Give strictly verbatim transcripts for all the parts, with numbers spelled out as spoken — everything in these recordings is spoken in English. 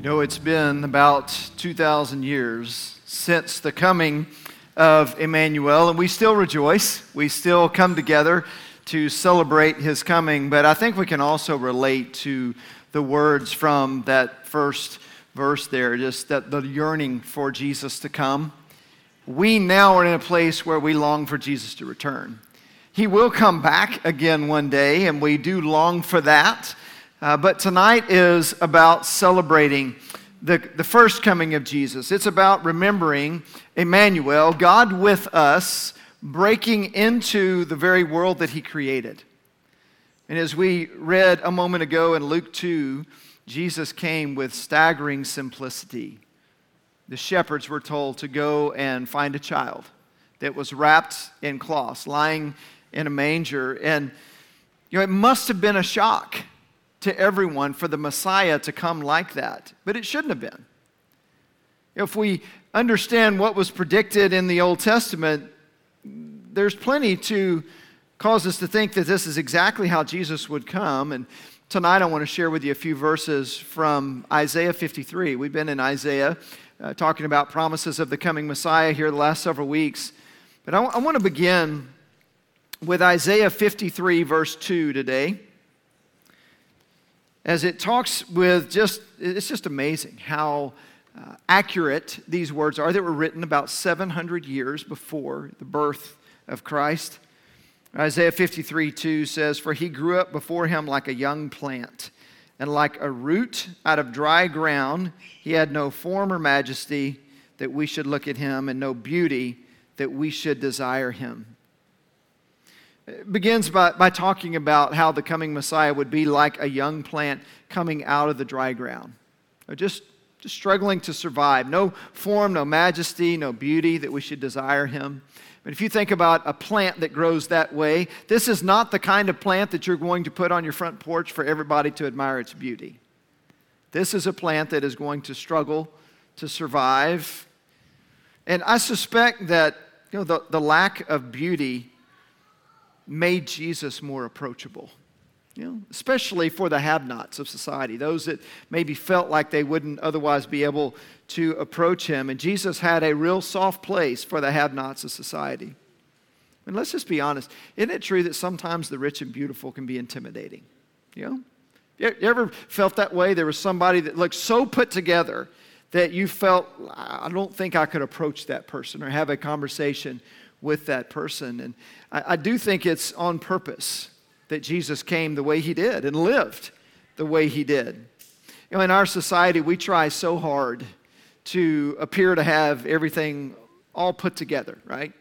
You know, it's been about two thousand years since the coming of Emmanuel, and we still rejoice. We still come together to celebrate his coming, but I think we can also relate to the words from that first verse there, just that the yearning for Jesus to come. We now are in a place where we long for Jesus to return. He will come back again one day, and we do long for that. Uh, but tonight is about celebrating the, the first coming of Jesus. It's about remembering Emmanuel, God with us, breaking into the very world that he created. And as we read a moment ago in Luke two, Jesus came with staggering simplicity. The shepherds were told to go and find a child that was wrapped in cloths, lying in a manger. And you know, it must have been a shock to everyone for the Messiah to come like that, but it shouldn't have been. If we understand what was predicted in the Old Testament, there's plenty to cause us to think that this is exactly how Jesus would come. And tonight I want to share with you a few verses from Isaiah fifty-three. We've been in Isaiah uh, talking about promises of the coming Messiah here the last several weeks. But I, w- I want to begin with Isaiah fifty-three, verse two today, as it talks with just, it's just amazing how uh, accurate these words are that were written about seven hundred years before the birth of Christ. Isaiah fifty-three, two says, "For he grew up before him like a young plant, and like a root out of dry ground, he had no form or majesty that we should look at him, and no beauty that we should desire him." It begins by, by talking about how the coming Messiah would be like a young plant coming out of the dry ground, just, just struggling to survive. No form, no majesty, no beauty that we should desire him. But if you think about a plant that grows that way, this is not the kind of plant that you're going to put on your front porch for everybody to admire its beauty. This is a plant that is going to struggle to survive. And I suspect that, you know, the, the lack of beauty made Jesus more approachable, you know, especially for the have-nots of society, those that maybe felt like they wouldn't otherwise be able to approach him. And Jesus had a real soft place for the have-nots of society. And let's just be honest, isn't it true that sometimes the rich and beautiful can be intimidating? You know, you ever felt that way? There was somebody that looked so put together that you felt, I don't think I could approach that person or have a conversation with that person. And I, I do think it's on purpose that Jesus came the way he did and lived the way he did. You know, in our society, we try so hard to appear to have everything all put together, right?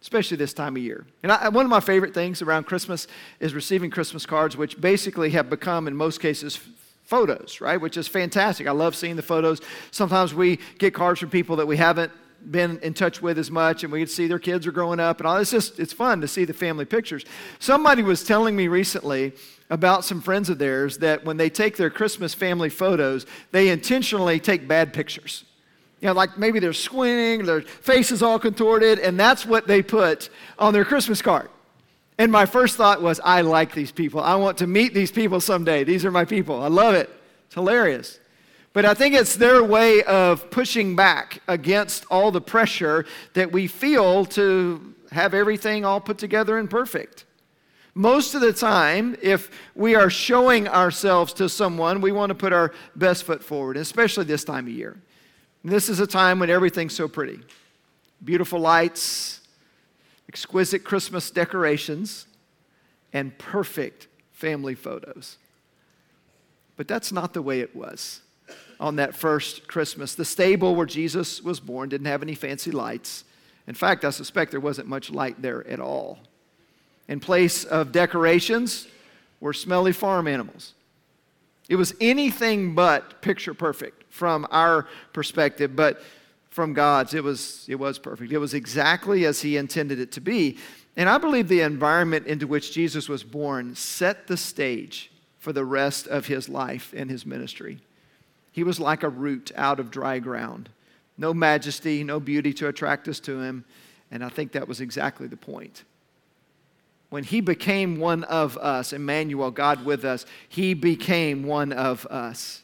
Especially this time of year. And I, one of my favorite things around Christmas is receiving Christmas cards, which basically have become, in most cases, photos, right? Which is fantastic. I love seeing the photos. Sometimes we get cards from people that we haven't been in touch with as much, and we could see their kids are growing up and all. It's just, it's fun to see the family pictures. Somebody was telling me recently about some friends of theirs that when they take their Christmas family photos, they intentionally take bad pictures. You know, like maybe they're squinting, their face is all contorted, and that's what they put on their Christmas card. And my first thought was, I like these people. I want to meet these people someday. These are my people. I love it. It's hilarious. But I think it's their way of pushing back against all the pressure that we feel to have everything all put together and perfect. Most of the time, if we are showing ourselves to someone, we want to put our best foot forward, especially this time of year. And this is a time when everything's so pretty. Beautiful lights, exquisite Christmas decorations, and perfect family photos. But that's not the way it was on that first Christmas. The stable where Jesus was born didn't have any fancy lights. In fact, I suspect there wasn't much light there at all. In place of decorations were smelly farm animals. It was anything but picture perfect from our perspective, but from God's, it was, it was perfect. It was exactly as he intended it to be. And I believe the environment into which Jesus was born set the stage for the rest of his life and his ministry. He was like a root out of dry ground. No majesty, no beauty to attract us to him. And I think that was exactly the point. When he became one of us, Emmanuel, God with us, he became one of us.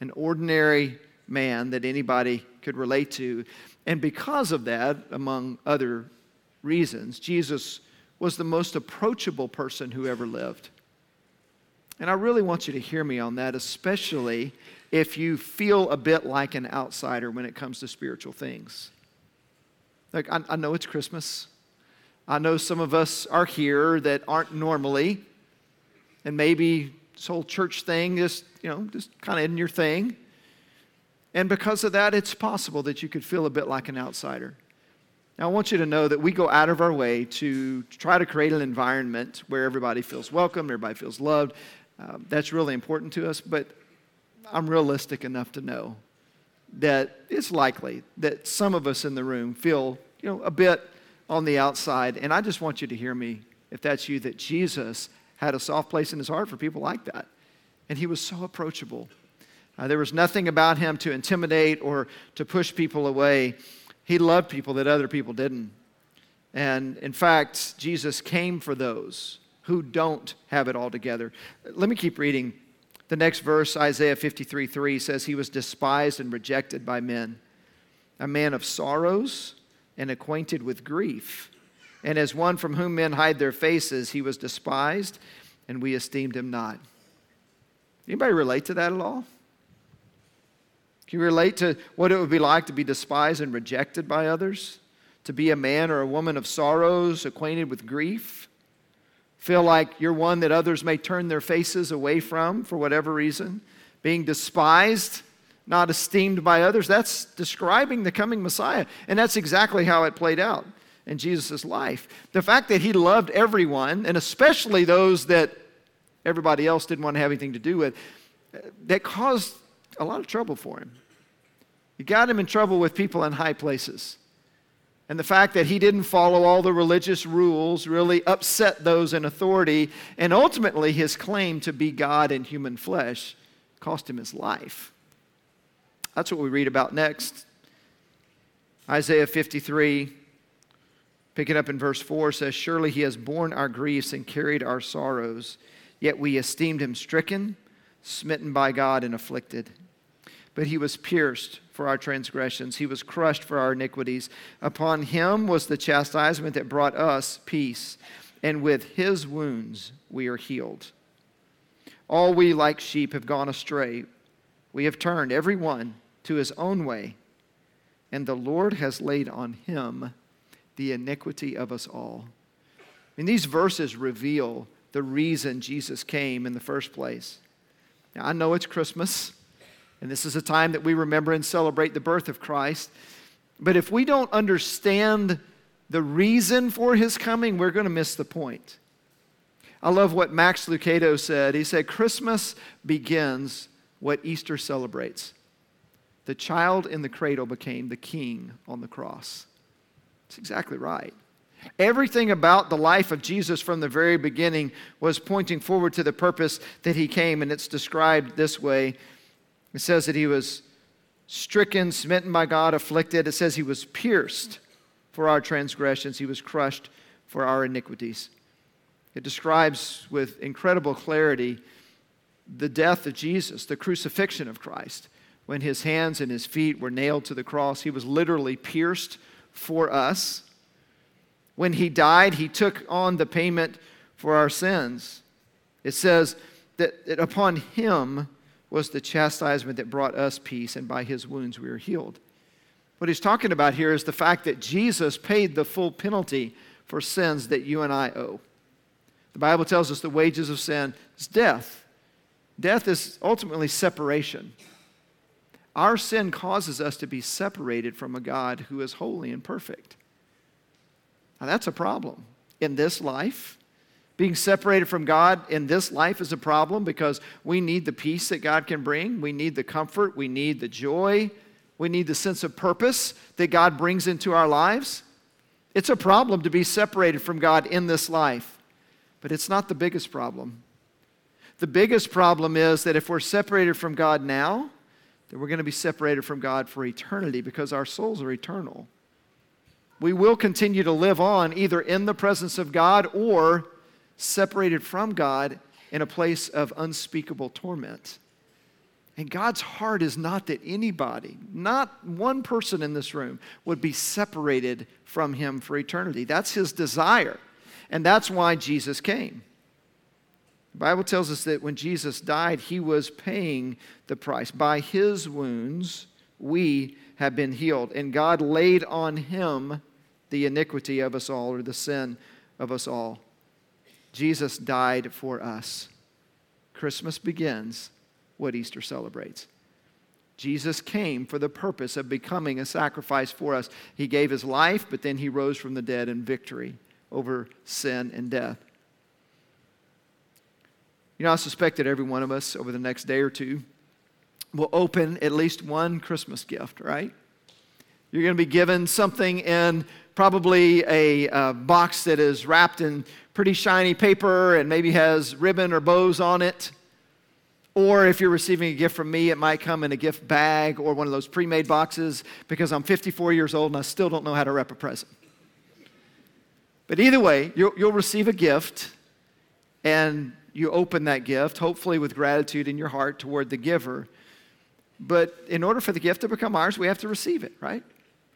an ordinary man that anybody could relate to. And because of that, among other reasons, Jesus was the most approachable person who ever lived. And I really want you to hear me on that, especially if you feel a bit like an outsider when it comes to spiritual things. Like, I, I know it's Christmas. I know some of us are here that aren't normally, and maybe this whole church thing just, you know, just kind of isn't your thing. And because of that, it's possible that you could feel a bit like an outsider. Now, I want you to know that we go out of our way to try to create an environment where everybody feels welcome, everybody feels loved. Uh, that's really important to us, but I'm realistic enough to know that it's likely that some of us in the room feel, you know, a bit on the outside. And I just want you to hear me, if that's you, that Jesus had a soft place in his heart for people like that. And he was so approachable. Uh, there was nothing about him to intimidate or to push people away. He loved people that other people didn't. And in fact, Jesus came for those who don't have it all together. Let me keep reading. The next verse, Isaiah fifty-three three, says, "He was despised and rejected by men, a man of sorrows and acquainted with grief. And as one from whom men hide their faces, he was despised, and we esteemed him not." Anybody relate to that at all? Can you relate to what it would be like to be despised and rejected by others? To be a man or a woman of sorrows, acquainted with grief? Feel like you're one that others may turn their faces away from for whatever reason? Being despised, not esteemed by others? That's describing the coming Messiah. And that's exactly how it played out in Jesus' life. The fact that he loved everyone, and especially those that everybody else didn't want to have anything to do with, that caused a lot of trouble for him. It got him in trouble with people in high places. And the fact that he didn't follow all the religious rules really upset those in authority, and ultimately his claim to be God in human flesh cost him his life. That's what we read about next. Isaiah fifty-three, picking up in verse four, says, "Surely he has borne our griefs and carried our sorrows, yet we esteemed him stricken, smitten by God and afflicted. But he was pierced for our transgressions. He was crushed for our iniquities. Upon him was the chastisement that brought us peace. And with his wounds we are healed. All we like sheep have gone astray. We have turned every one to his own way. And the Lord has laid on him the iniquity of us all." And these verses reveal the reason Jesus came in the first place. Now, I know it's Christmas, and this is a time that we remember and celebrate the birth of Christ. But if we don't understand the reason for his coming, we're going to miss the point. I love what Max Lucado said. He said, "Christmas begins what Easter celebrates. The child in the cradle became the king on the cross." That's exactly right. Everything about the life of Jesus from the very beginning was pointing forward to the purpose that he came, and it's described this way. It says that he was stricken, smitten by God, afflicted. It says he was pierced for our transgressions. He was crushed for our iniquities. It describes with incredible clarity the death of Jesus, the crucifixion of Christ. When his hands and his feet were nailed to the cross, he was literally pierced for us. When he died, he took on the payment for our sins. It says that, that upon him was the chastisement that brought us peace, and by his wounds we are healed. What he's talking about here is the fact that Jesus paid the full penalty for sins that you and I owe. The Bible tells us the wages of sin is death. Death is ultimately separation. Our sin causes us to be separated from a God who is holy and perfect. Now, that's a problem in this life. Being separated from God in this life is a problem because we need the peace that God can bring. We need the comfort. We need the joy. We need the sense of purpose that God brings into our lives. It's a problem to be separated from God in this life, but it's not the biggest problem. The biggest problem is that if we're separated from God now, then we're going to be separated from God for eternity because our souls are eternal. We will continue to live on either in the presence of God or separated from God in a place of unspeakable torment. And God's heart is not that anybody, not one person in this room, would be separated from him for eternity. That's his desire. And that's why Jesus came. The Bible tells us that when Jesus died, he was paying the price. By his wounds, we have been healed. And God laid on him the iniquity of us all, or the sin of us all. Jesus died for us. Christmas begins what Easter celebrates. Jesus came for the purpose of becoming a sacrifice for us. He gave his life, but then he rose from the dead in victory over sin and death. You know, I suspect that every one of us over the next day or two will open at least one Christmas gift, right? You're going to be given something in probably a, a box that is wrapped in pretty shiny paper and maybe has ribbon or bows on it. Or if you're receiving a gift from me, it might come in a gift bag or one of those pre-made boxes, because I'm fifty-four years old and I still don't know how to wrap a present. But either way, you'll, you'll receive a gift, and you open that gift, hopefully with gratitude in your heart toward the giver. But in order for the gift to become ours, we have to receive it, right?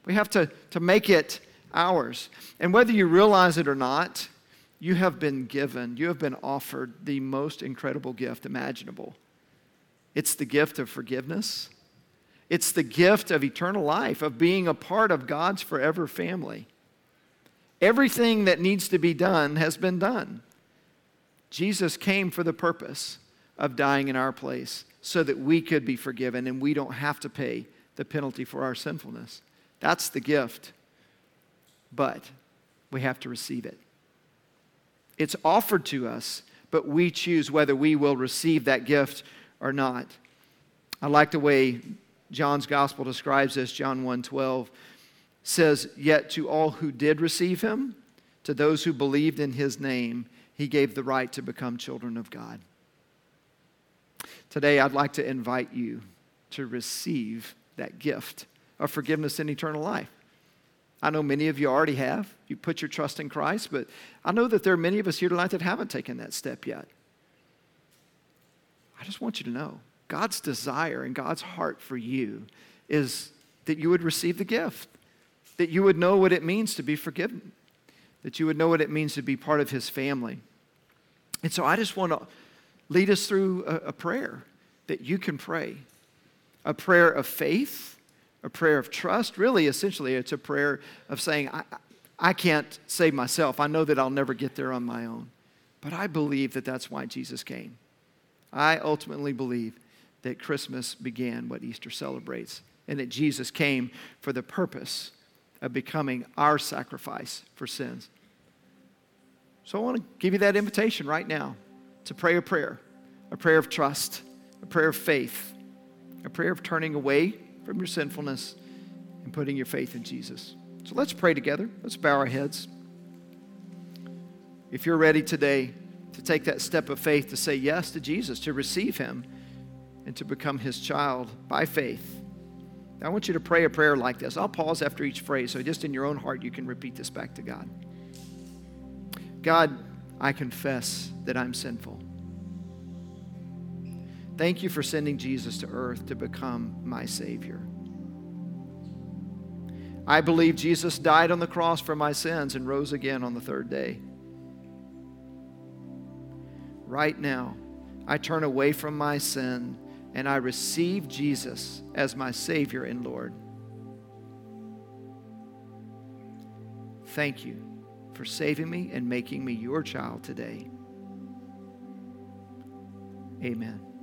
We have to, to make it ours. And whether you realize it or not, you have been given, you have been offered the most incredible gift imaginable. It's the gift of forgiveness. It's the gift of eternal life, of being a part of God's forever family. Everything that needs to be done has been done. Jesus came for the purpose of dying in our place so that we could be forgiven and we don't have to pay the penalty for our sinfulness. That's the gift, but we have to receive it. It's offered to us, but we choose whether we will receive that gift or not. I like the way John's gospel describes this. John one twelve says, "Yet to all who did receive him, to those who believed in his name, he gave the right to become children of God." Today, I'd like to invite you to receive that gift of forgiveness and eternal life. I know many of you already have. You put your trust in Christ, but I know that there are many of us here tonight that haven't taken that step yet. I just want you to know, God's desire and God's heart for you is that you would receive the gift, that you would know what it means to be forgiven, that you would know what it means to be part of his family. And so I just want to lead us through a, a prayer that you can pray, a prayer of faith, a prayer of trust. Really, essentially, it's a prayer of saying, I, I can't save myself. I know that I'll never get there on my own. But I believe that that's why Jesus came. I ultimately believe that Christmas began what Easter celebrates, and that Jesus came for the purpose of becoming our sacrifice for sins. So I want to give you that invitation right now to pray a prayer, a prayer of trust, a prayer of faith, a prayer of turning away from your sinfulness and putting your faith in Jesus. So let's pray together. Let's bow our heads. If you're ready today to take that step of faith, to say yes to Jesus, to receive him, and to become his child by faith, I want you to pray a prayer like this. I'll pause after each phrase, so just in your own heart, you can repeat this back to God. God, I confess that I'm sinful. Thank you for sending Jesus to earth to become my Savior. I believe Jesus died on the cross for my sins and rose again on the third day. Right now, I turn away from my sin and I receive Jesus as my Savior and Lord. Thank you for saving me and making me your child today. Amen.